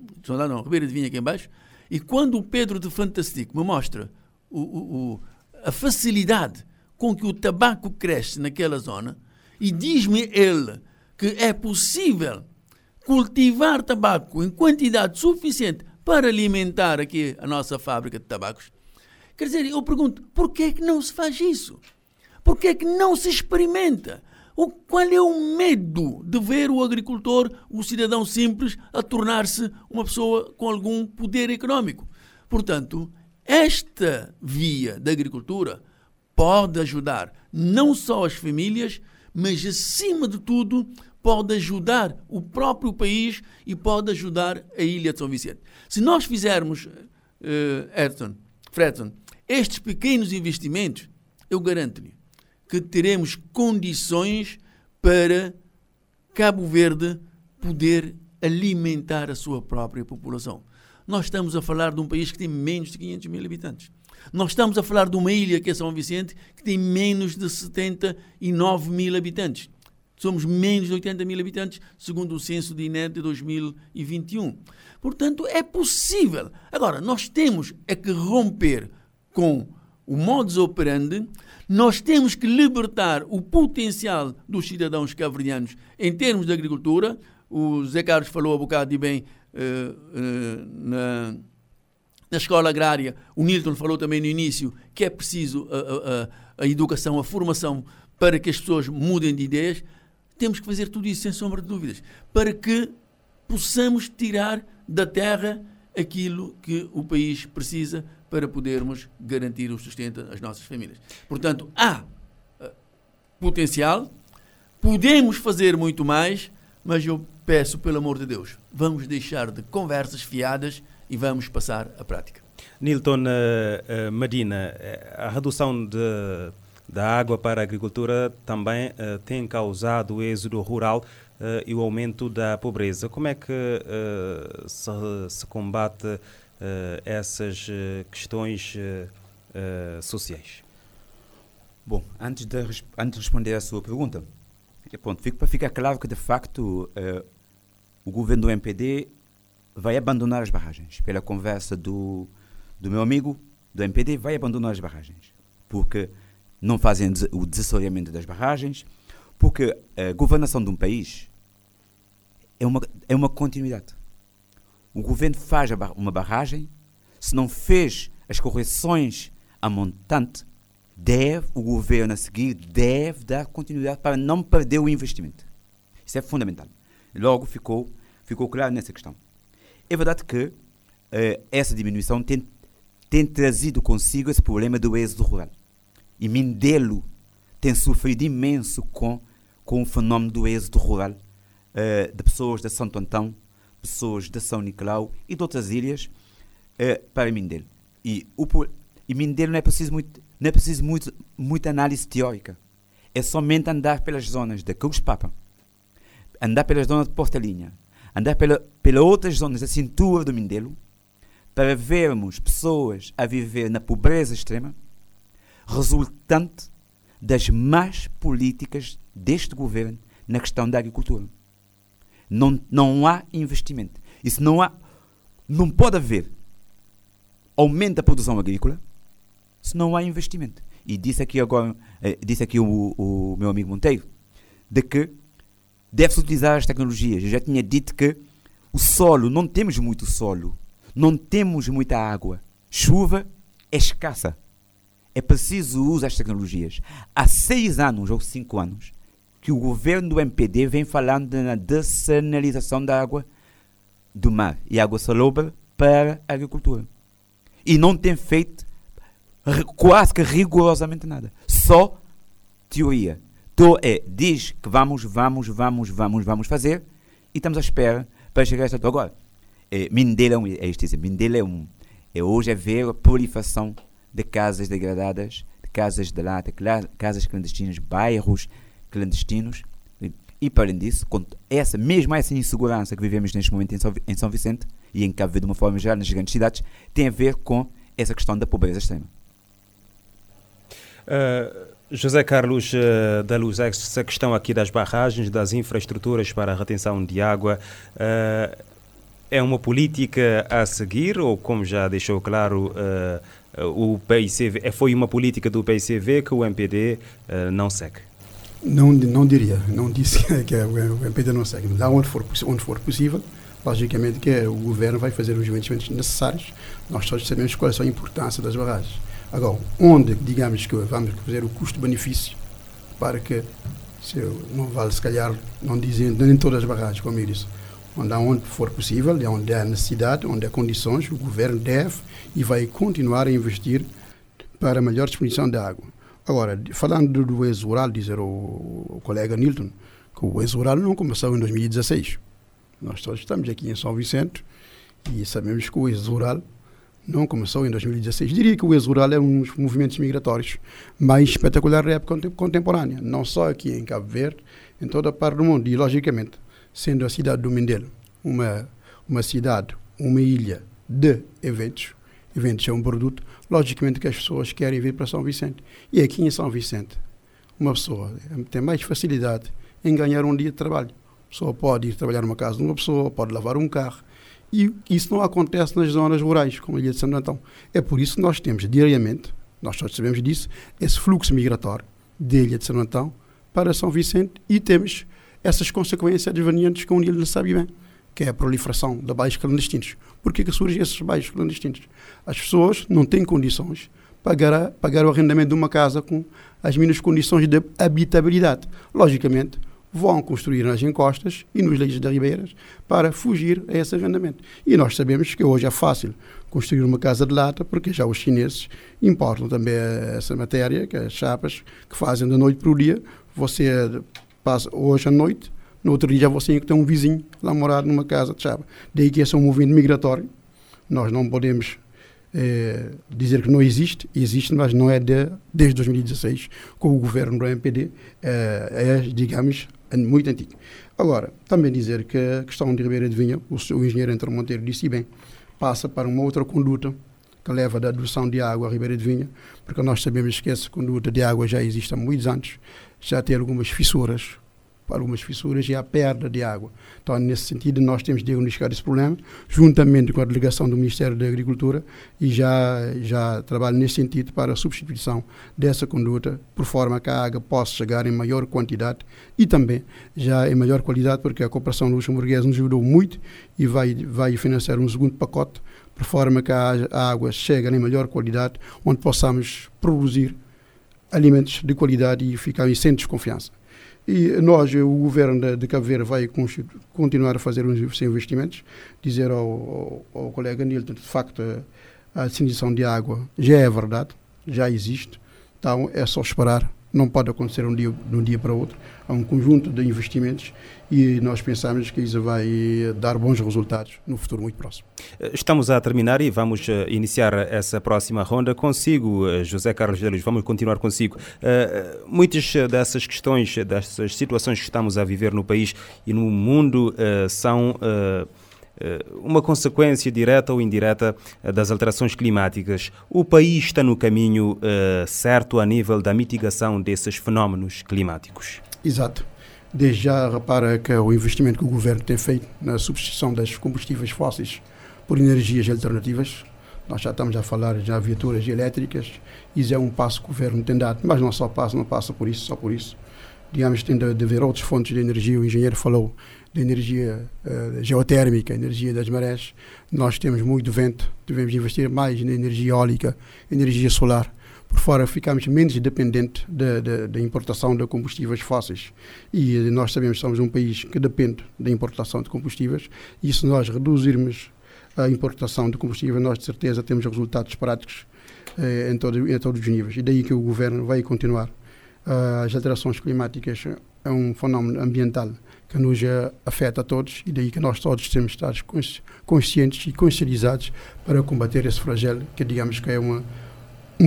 Ribeira de Vinha aqui em baixo, e quando o Pedro de Fantástico me mostra a facilidade com que o tabaco cresce naquela zona, e diz-me ele que é possível cultivar tabaco em quantidade suficiente para alimentar aqui a nossa fábrica de tabacos, quer dizer, eu pergunto, porquê é que não se faz isso? Porquê é que não se experimenta? Qual é o medo de ver o agricultor, o cidadão simples, a tornar-se uma pessoa com algum poder económico? Portanto, esta via da agricultura pode ajudar não só as famílias, mas, acima de tudo, pode ajudar o próprio país e pode ajudar a Ilha de São Vicente. Se nós fizermos, Fredson, estes pequenos investimentos, eu garanto-lhe que teremos condições para Cabo Verde poder alimentar a sua própria população. Nós estamos a falar de um país que tem menos de 500 mil habitantes. Nós estamos a falar de uma ilha, que é São Vicente, que tem menos de 79 mil habitantes. Somos menos de 80 mil habitantes, segundo o censo de INE de 2021. Portanto, é possível. Agora, nós temos é que romper com o modus operandi, nós temos que libertar o potencial dos cidadãos cabo-verdianos em termos de agricultura. O Zé Carlos falou há bocado e bem na escola agrária. O Nilton falou também no início que é preciso a educação, a formação, para que as pessoas mudem de ideias. Temos que fazer tudo isso, sem sombra de dúvidas, para que possamos tirar da terra aquilo que o país precisa para podermos garantir o sustento às nossas famílias. Portanto, há potencial, podemos fazer muito mais, mas eu peço, pelo amor de Deus, vamos deixar de conversas fiadas e vamos passar à prática. Nilton Medina, a redução da água para a agricultura também tem causado o êxodo rural e o aumento da pobreza. Como é que se combate essas questões sociais? Bom, antes de responder à sua pergunta, Para ficar claro que, de facto, o governo do MPD vai abandonar as barragens. Pela conversa do meu amigo do MPD, vai abandonar as barragens. Porque não fazem o desassoreamento das barragens, porque a governação de um país é uma continuidade. O governo faz uma barragem, se não fez as correções a montante, o governo a seguir deve dar continuidade para não perder o investimento. Isso é fundamental. Logo, ficou claro nessa questão. É verdade que essa diminuição tem trazido consigo esse problema do êxodo rural. E Mindelo tem sofrido imenso com o fenómeno do êxodo rural, de pessoas de Santo Antão, pessoas de São Nicolau e de outras ilhas para Mindelo. E Mindelo não é preciso muita análise teórica. É somente andar pelas zonas de Cruz Papa, andar pelas zonas de Portalinha, andar pelas outras zonas da cintura do Mindelo, para vermos pessoas a viver na pobreza extrema, resultante das más políticas deste governo na questão da agricultura. Não há investimento. E se não há, não pode haver aumento da produção agrícola, se não há investimento. E disse aqui o meu amigo Monteiro, de que deve-se utilizar as tecnologias. Eu já tinha dito que o solo, não temos muito solo, não temos muita água. Chuva é escassa. É preciso usar as tecnologias. Há 6 anos ou 5 anos que o governo do MPD vem falando na dessalinização da água do mar e água salobra para a agricultura. E não tem feito quase que rigorosamente nada. Só teoria. Então, diz que vamos fazer, e estamos à espera para chegar a esta agora. Mindelo é isto. Mindelo é hoje é ver a proliferação de casas degradadas, de casas de lata, casas clandestinas, bairros clandestinos. E para além disso, essa insegurança que vivemos neste momento em São Vicente e em Cabo Verde, de uma forma geral, nas grandes cidades, tem a ver com essa questão da pobreza extrema. José Carlos da Luz, essa questão aqui das barragens, das infraestruturas para a retenção de água, é uma política a seguir ou, como já deixou claro, o PICV, foi uma política do PICV que o MPD não segue? Não diria, não disse que o MPD não segue. Lá onde for possível, logicamente que o governo vai fazer os investimentos necessários. Nós todos sabemos qual é a importância das barragens. Agora, onde, digamos que vamos fazer o custo-benefício para que, se não vale, se calhar, não dizem nem todas as barragens, como eu disse, onde for possível, onde há necessidade, onde há condições, o governo deve e vai continuar a investir para a melhor disposição da água. Agora, falando do êxodo rural, dizer o colega Nilton que o êxodo rural não começou em 2016. Nós todos estamos aqui em São Vicente e sabemos que o êxodo rural não começou em 2016. Diria que o êxodo rural é um dos movimentos migratórios mais espetaculares da época contemporânea, não só aqui em Cabo Verde, em toda a parte do mundo. E, logicamente, sendo a cidade do Mindelo uma cidade, uma ilha de eventos é um produto, logicamente que as pessoas querem vir para São Vicente. E aqui em São Vicente, uma pessoa tem mais facilidade em ganhar um dia de trabalho. A pessoa pode ir trabalhar numa casa de uma pessoa, pode lavar um carro. E isso não acontece nas zonas rurais, como a Ilha de Santo Antão. É por isso que nós temos diariamente, nós todos sabemos disso, esse fluxo migratório da Ilha de Santo Antão para São Vicente, e temos essas consequências advenientes que um dia não sabe bem, que é a proliferação de bairros clandestinos. Por que surgem esses bairros clandestinos? As pessoas não têm condições para pagar o arrendamento de uma casa com as mínimas condições de habitabilidade. Logicamente, vão construir nas encostas e nos leitos das ribeiras para fugir a esse arrendamento. E nós sabemos que hoje é fácil construir uma casa de lata, porque já os chineses importam também essa matéria, que é as chapas que fazem da noite para o dia. Você passa hoje à noite, no outro dia já você tem um vizinho lá morado numa casa de chapa. Daí que esse é um movimento migratório. Nós não podemos dizer que não existe, mas não é desde 2016 com o governo do MPD, digamos, muito antigo. Agora, também dizer que a questão de Ribeira de Vinha, o engenheiro António Monteiro disse bem, passa para uma outra conduta que leva da adoção de água à Ribeira de Vinha, porque nós sabemos que essa conduta de água já existe há muitos anos, já tem algumas fissuras algumas fissuras e a perda de água. Então, nesse sentido, nós temos de diagnosticar esse problema, juntamente com a delegação do Ministério da Agricultura, e já trabalho nesse sentido para a substituição dessa conduta, por forma que a água possa chegar em maior quantidade e também já em maior qualidade, porque a cooperação luxemburguesa nos ajudou muito e vai financiar um segundo pacote, por forma que a água chegue em maior qualidade, onde possamos produzir alimentos de qualidade e ficar sem desconfiança. E nós, o governo de Cabo Verde, vai continuar a fazer os investimentos, dizer ao colega Nilton, de facto, a sinalização de água já é verdade, já existe, então é só esperar, não pode acontecer de um dia para o outro, há um conjunto de investimentos e nós pensamos que isso vai dar bons resultados no futuro muito próximo. Estamos a terminar e vamos iniciar essa próxima ronda consigo, José Carlos da Luz, vamos continuar consigo. Muitas dessas questões, dessas situações que estamos a viver no país e no mundo são uma consequência direta ou indireta das alterações climáticas. O país está no caminho certo a nível da mitigação desses fenómenos climáticos? Exato. Desde já, repara que o investimento que o governo tem feito na substituição das combustíveis fósseis por energias alternativas, nós já estamos a falar de viaturas elétricas, isso é um passo que o governo tem dado, mas não passa só por isso. Digamos, tem de haver outras fontes de energia, o engenheiro falou de energia geotérmica, energia das marés. Nós temos muito vento, devemos investir mais na energia eólica, energia solar. Por fora, ficamos menos dependentes da importação de combustíveis fósseis. E nós sabemos que somos um país que depende da importação de combustíveis. E se nós reduzirmos a importação de combustíveis, nós de certeza temos resultados práticos em todos os níveis. E daí que o governo vai continuar. As alterações climáticas é um fenómeno ambiental que nos afeta a todos e daí que nós todos temos de estar conscientes e conscientizados para combater esse flagelo que digamos que é um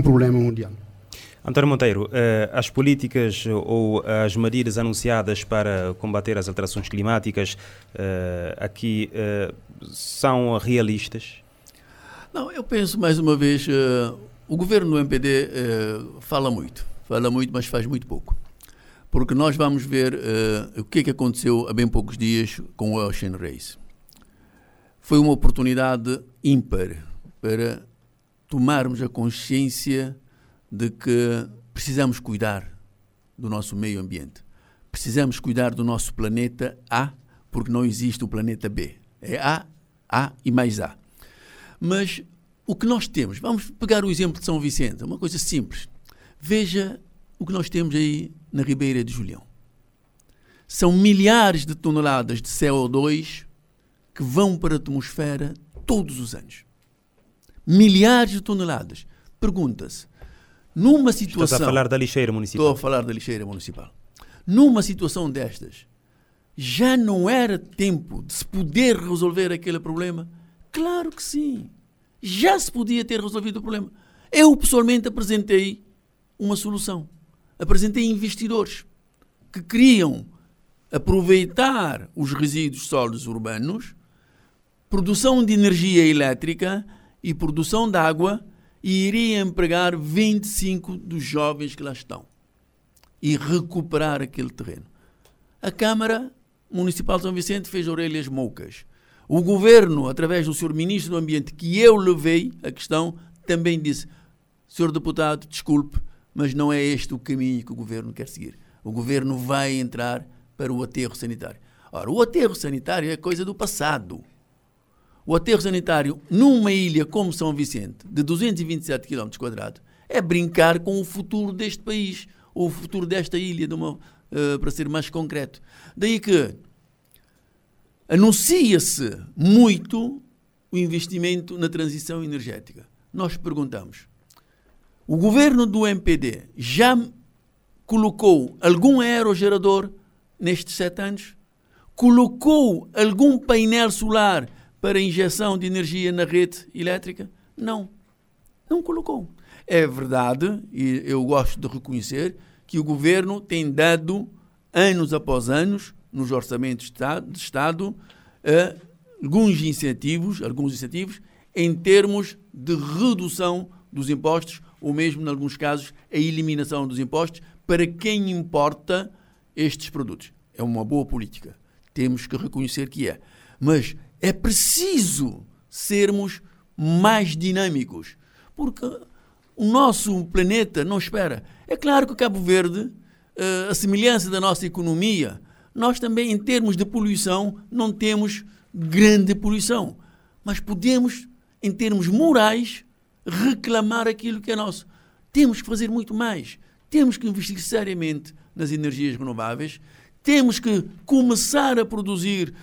problema mundial. António Monteiro, as políticas ou as medidas anunciadas para combater as alterações climáticas aqui são realistas? Não, eu penso mais uma vez, o governo do MPD fala muito, mas faz muito pouco. Porque nós vamos ver o que aconteceu há bem poucos dias com o Ocean Race. Foi uma oportunidade ímpar para tomarmos a consciência de que precisamos cuidar do nosso meio ambiente. Precisamos cuidar do nosso planeta A, porque não existe o planeta B. É A e mais A. Mas o que nós temos, vamos pegar o exemplo de São Vicente, uma coisa simples. Veja o que nós temos aí na Ribeira de Julião. São milhares de toneladas de CO2 que vão para a atmosfera todos os anos. Milhares de toneladas. Pergunta-se, numa situação... Estás a falar da lixeira municipal. Estou a falar da lixeira municipal. Numa situação destas, já não era tempo de se poder resolver aquele problema? Claro que sim. Já se podia ter resolvido o problema. Eu, pessoalmente, apresentei uma solução. Apresentei investidores que queriam aproveitar os resíduos sólidos urbanos, produção de energia elétrica e produção de água, e iria empregar 25 dos jovens que lá estão e recuperar aquele terreno. A Câmara Municipal de São Vicente fez orelhas moucas. O Governo, através do Sr. Ministro do Ambiente, que eu levei a questão, também disse: Sr. Deputado, desculpe, mas não é este o caminho que o governo quer seguir. O governo vai entrar para o aterro sanitário. Ora, o aterro sanitário é coisa do passado. O aterro sanitário, numa ilha como São Vicente, de 227 km², é brincar com o futuro deste país, ou o futuro desta ilha, para ser mais concreto. Daí que anuncia-se muito o investimento na transição energética. Nós perguntamos: o governo do MPD já colocou algum aerogerador nestes 7 anos? Colocou algum painel solar para injeção de energia na rede elétrica? Não. Não colocou. É verdade, e eu gosto de reconhecer, que o governo tem dado, anos após anos, nos orçamentos de Estado, alguns incentivos em termos de redução dos impostos, ou mesmo, em alguns casos, a eliminação dos impostos para quem importa estes produtos. é uma boa política. Temos que reconhecer que é. Mas é preciso sermos mais dinâmicos, porque o nosso planeta não espera. É claro que o Cabo Verde, a semelhança da nossa economia, nós também, em termos de poluição, não temos grande poluição. Mas podemos, em termos morais, reclamar aquilo que é nosso. Temos que fazer muito mais. Temos que investir seriamente nas energias renováveis. Temos que começar a produzir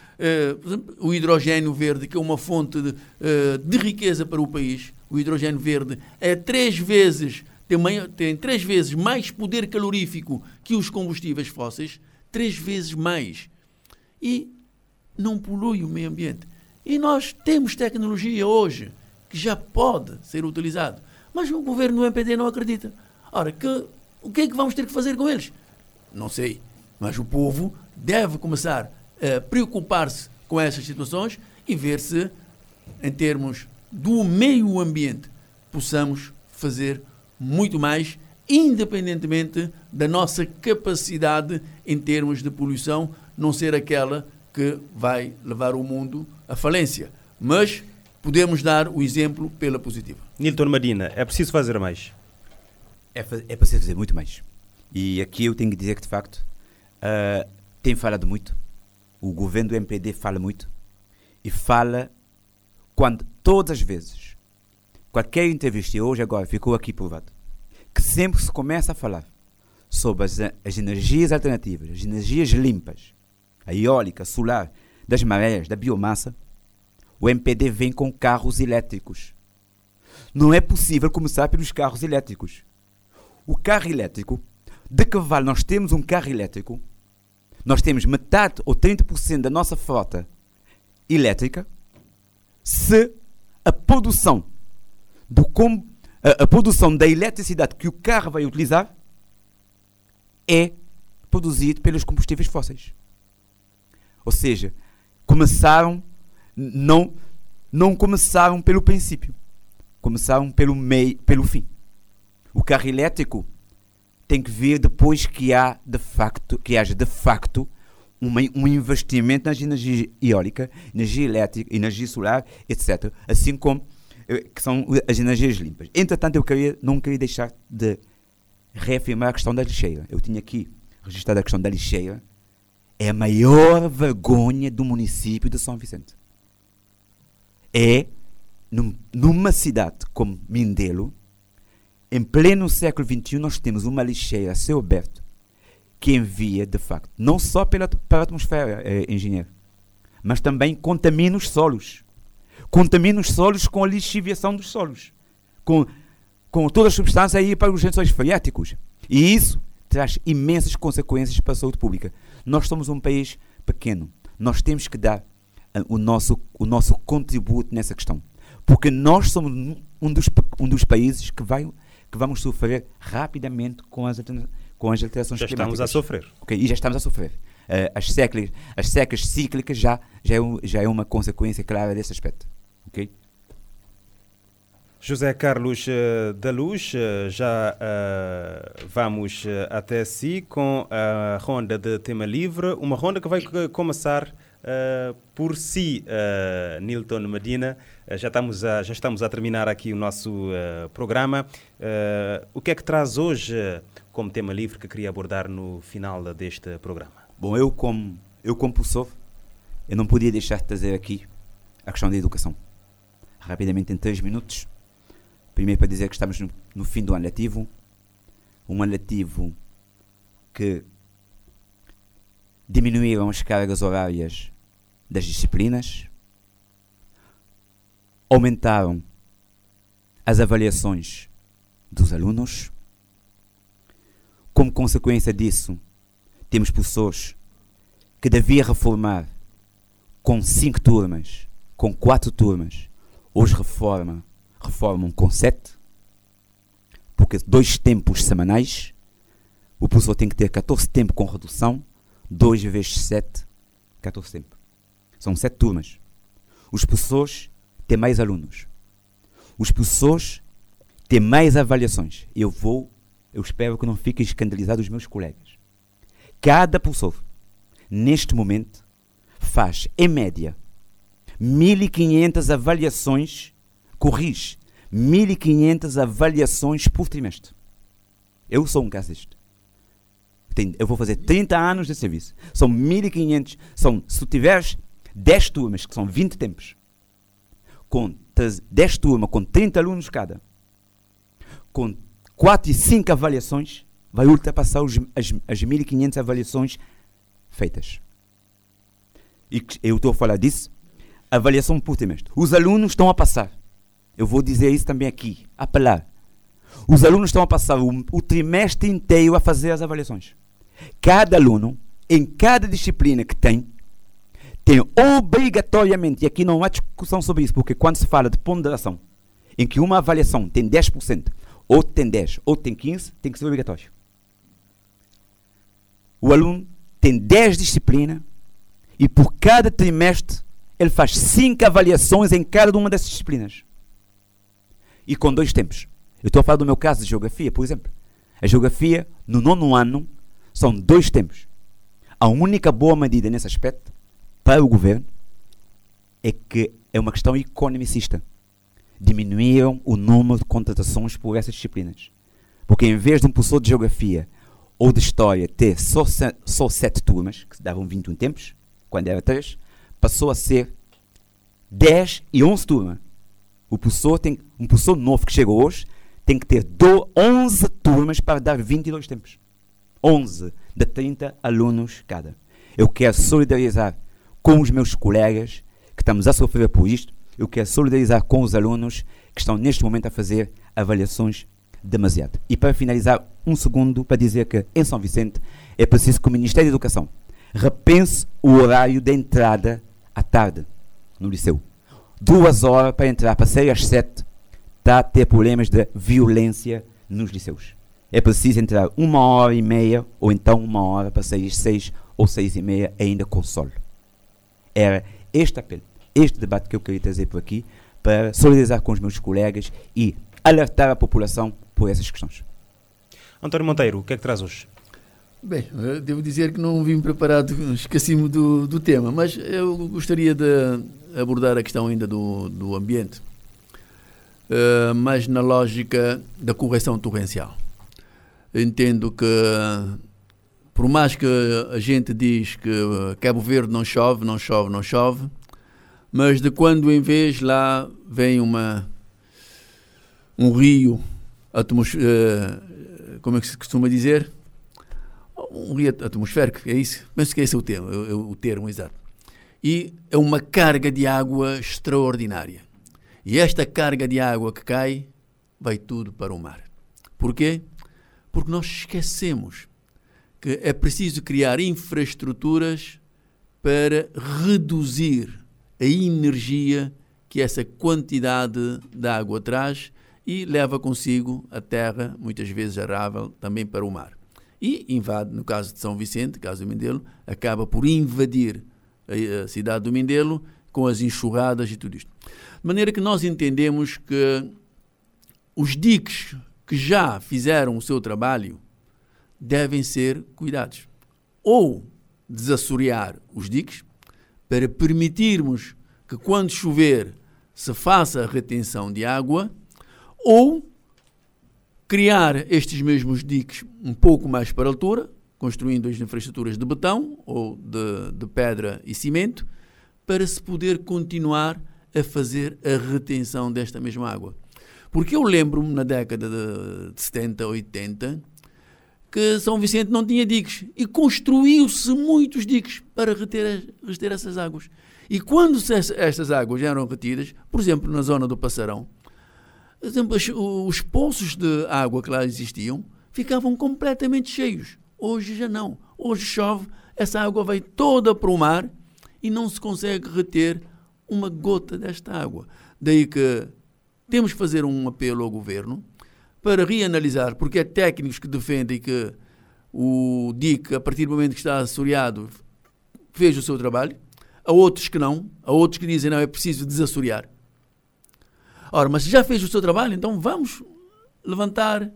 o hidrogênio verde, que é uma fonte de riqueza para o país. O hidrogênio verde é 3 vezes, tem 3 vezes mais poder calorífico que os combustíveis fósseis. 3 vezes mais. E não polui o meio ambiente. E nós temos tecnologia hoje que já pode ser utilizada. Mas o governo do MPD não acredita. Ora, o que é que vamos ter que fazer com eles? Não sei. Mas o povo deve começar a preocupar-se com essas situações e ver se, em termos do meio ambiente, possamos fazer muito mais, independentemente da nossa capacidade em termos de poluição não ser aquela que vai levar o mundo à falência. Mas podemos dar o exemplo pela positiva. Nilton Medina, é preciso fazer mais? É preciso fazer muito mais. E aqui eu tenho que dizer que, de facto, tem falado muito. O governo do MPD fala muito. E fala quando, todas as vezes, qualquer entrevista, hoje agora ficou aqui provado, que sempre se começa a falar sobre as energias alternativas, as energias limpas, a eólica, solar, das marés, da biomassa, o MPD vem com carros elétricos. Não é possível começar pelos carros elétricos. O carro elétrico, de que vale nós temos um carro elétrico? Nós temos metade ou 30% da nossa frota elétrica se a produção da eletricidade que o carro vai utilizar é produzida pelos combustíveis fósseis. Ou seja, não começaram pelo princípio, começaram pelo meio, pelo fim. O carro elétrico tem que vir depois que haja de facto um investimento na energia eólica, energia elétrica, energia solar, etc. Assim como que são as energias limpas. Entretanto, não queria deixar de reafirmar a questão da lixeira. Eu tinha aqui registrado a questão da lixeira. É a maior vergonha do município de São Vicente. É numa cidade como Mindelo, em pleno século XXI, nós temos uma lixeira a céu aberto que envia, de facto, não só para a atmosfera, engenheiro, mas também contamina os solos. Contamina os solos com a lixiviação dos solos, com toda a substância aí para os lençóis freáticos. E isso traz imensas consequências para a saúde pública. Nós somos um país pequeno. Nós temos que dar o nosso contributo nessa questão. Porque nós somos um dos países que vamos sofrer rapidamente com as alterações climáticas. Já estamos a sofrer. Okay, e já estamos a sofrer. As secas cíclicas já é uma consequência clara desse aspecto. Okay? José Carlos da Luz, já vamos até si com a ronda de tema livre, uma ronda que vai começar por si, Nilton Medina. Já estamos a terminar aqui o nosso programa. O que é que traz hoje como tema livre que queria abordar no final deste programa? Bom, eu como professor, eu não podia deixar de trazer aqui a questão da educação. Rapidamente, em 3 minutos. Primeiro, para dizer que estamos no fim do ano letivo. Um ano letivo que diminuíram as cargas horárias das disciplinas, aumentaram as avaliações dos alunos. Como consequência disso, temos professores que deviam reformar com 5 turmas, com 4 turmas, hoje reformam com 7, porque 2 tempos semanais, o professor tem que ter 14 tempos com redução, 2 vezes 7, 14 tempos. São 7 turmas. Os professores têm mais alunos. Os professores têm mais avaliações. Eu espero que não fiquem escandalizados os meus colegas. Cada professor, neste momento, faz, em média, 1.500 avaliações, corrige, 1.500 avaliações por trimestre. Eu sou um caso disto. Eu vou fazer 30 anos de serviço. São 1.500, se tu tiveres 10 turmas, que são 20 tempos, com 10 turmas, com 30 alunos cada, com 4 e 5 avaliações, vai ultrapassar as 1.500 avaliações feitas. E eu estou a falar disso, avaliação por trimestre. Os alunos estão a passar. Eu vou dizer isso também aqui, apelar. Os alunos estão a passar o trimestre inteiro a fazer as avaliações. Cada aluno, em cada disciplina que tem obrigatoriamente, e aqui não há discussão sobre isso, porque quando se fala de ponderação, em que uma avaliação tem 10%, outro tem 10%, outro tem 15%, tem que ser obrigatório. O aluno tem 10 disciplinas e por cada trimestre ele faz 5 avaliações em cada uma dessas disciplinas. E com 2 tempos. Eu estou a falar do meu caso de geografia, por exemplo. A geografia, no 9º ano, são 2 tempos. A única boa medida nesse aspecto, para o governo, é que é uma questão economicista. Diminuíram o número de contratações por essas disciplinas. Porque em vez de um professor de geografia ou de história ter só 7 turmas, que davam 21 tempos, quando era 3, passou a ser 10 e 11 turmas. Um professor novo que chega hoje tem que ter 11 turmas para dar 22 tempos. 11 de 30 alunos cada. Eu quero solidarizar com os meus colegas que estamos a sofrer por isto. Eu quero solidarizar com os alunos que estão neste momento a fazer avaliações demasiado. E para finalizar, um segundo para dizer que em São Vicente é preciso que o Ministério da Educação repense o horário de entrada à tarde no liceu. 2 horas para entrar, para sair às 7, está a ter problemas de violência nos liceus. É preciso entrar 1h30 ou então 1h para sair 6 ou 6h30 ainda com sol. Era este apelo, este debate que eu queria trazer por aqui para solidarizar com os meus colegas e alertar a população por essas questões. António Monteiro, o que é que traz hoje? Bem, devo dizer que não vim preparado, esqueci-me do tema, mas eu gostaria de abordar a questão ainda do ambiente. Mas na lógica da correção torrencial. Entendo que, por mais que a gente diz que Cabo Verde não chove, mas de quando em vez lá vem um rio, como é que se costuma dizer? Um rio atmosférico, é isso? Penso que esse é o termo exato. E é uma carga de água extraordinária. E esta carga de água que cai, vai tudo para o mar. Porquê? Porque nós esquecemos que é preciso criar infraestruturas para reduzir a energia que essa quantidade de água traz e leva consigo a terra, muitas vezes arável, também para o mar. E invade, no caso de São Vicente, caso do Mindelo, acaba por invadir a cidade do Mindelo com as enxurradas e tudo isto. De maneira que nós entendemos que os diques que já fizeram o seu trabalho devem ser cuidados. Ou desassorear os diques para permitirmos que quando chover se faça a retenção de água, ou criar estes mesmos diques um pouco mais para a altura, construindo as infraestruturas de betão ou de pedra e cimento, para se poder continuar a fazer a retenção desta mesma água. Porque eu lembro-me, na década de 70, 80, que São Vicente não tinha diques e construiu-se muitos diques para reter essas águas. E quando estas águas eram retidas, por exemplo, na zona do Passarão, os poços de água que lá existiam ficavam completamente cheios. Hoje já não. Hoje chove, essa água vai toda para o mar e não se consegue reter uma gota desta água. Daí que temos que fazer um apelo ao governo para reanalisar, porque há técnicos que defendem que o dique, a partir do momento que está assoreado, fez o seu trabalho. Há outros que não. Há outros que dizem, não, é preciso desassorear. Ora, mas se já fez o seu trabalho, então vamos levantar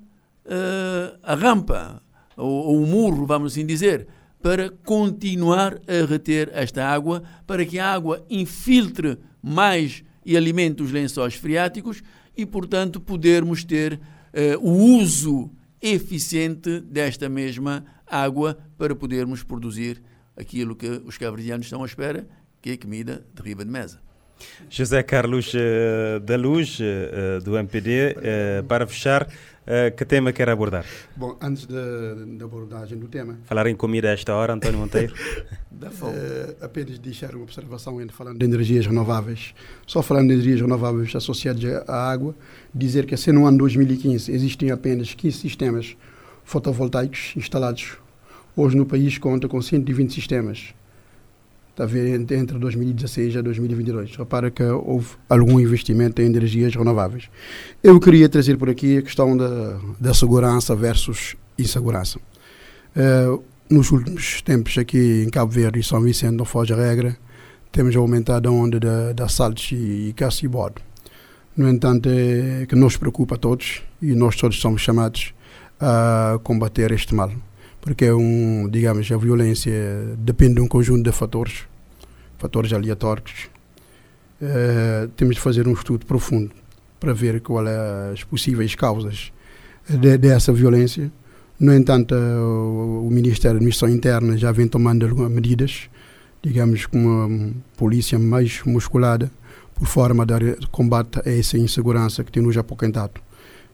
a rampa, ou o murro, vamos assim dizer, para continuar a reter esta água, para que a água infiltre mais e alimente os lençóis freáticos e, portanto, podermos ter o uso eficiente desta mesma água para podermos produzir aquilo que os cabo-verdianos estão à espera, que é comida de riba de mesa. José Carlos da Luz, do MPD, para fechar, que tema quer abordar? Bom, antes da abordagem do tema... Falar em comida a esta hora, António Monteiro? Apenas deixar uma observação, falando de energias renováveis. Só falando de energias renováveis associadas à água, dizer que, sendo o ano 2015, existem apenas 15 sistemas fotovoltaicos instalados. Hoje no país conta com 120 sistemas. Está a ver, entre 2016 a 2022. Repara que houve algum investimento em energias renováveis. Eu queria trazer por aqui a questão da segurança versus insegurança. Nos últimos tempos, aqui em Cabo Verde e São Vicente, não foge a regra, temos aumentado a onda de assaltos e caça e bode. No entanto, é que nos preocupa a todos e nós todos somos chamados a combater este mal. Porque digamos, a violência depende de um conjunto de fatores aleatórios. Temos de fazer um estudo profundo para ver qual é as possíveis causas dessa violência. No entanto, o Ministério da Administração Interna já vem tomando algumas medidas, digamos, com uma polícia mais musculada, por forma de dar combate a essa insegurança que tem nos apoquentado.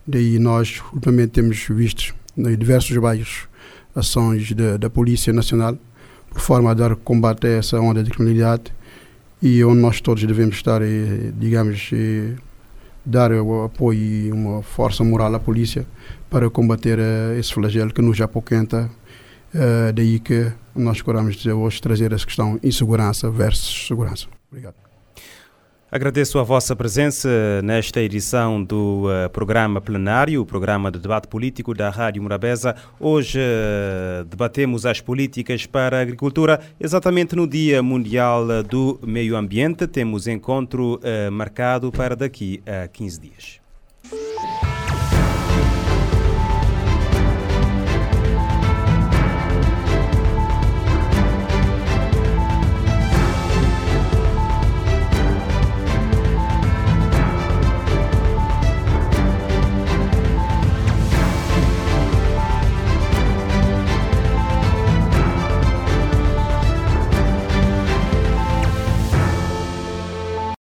Daí nós, ultimamente, temos visto em diversos bairros ações da Polícia Nacional, por forma a dar combate a essa onda de criminalidade, e onde nós todos devemos estar, digamos, dar o apoio e uma força moral à polícia para combater esse flagelo que nos apoquenta. Daí que nós queremos hoje trazer essa questão insegurança versus segurança. Obrigado. Agradeço a vossa presença nesta edição do programa Plenário, o programa de debate político da Rádio Morabeza. Hoje debatemos as políticas para a agricultura, exatamente no Dia Mundial do Meio Ambiente. Temos encontro marcado para daqui a 15 dias.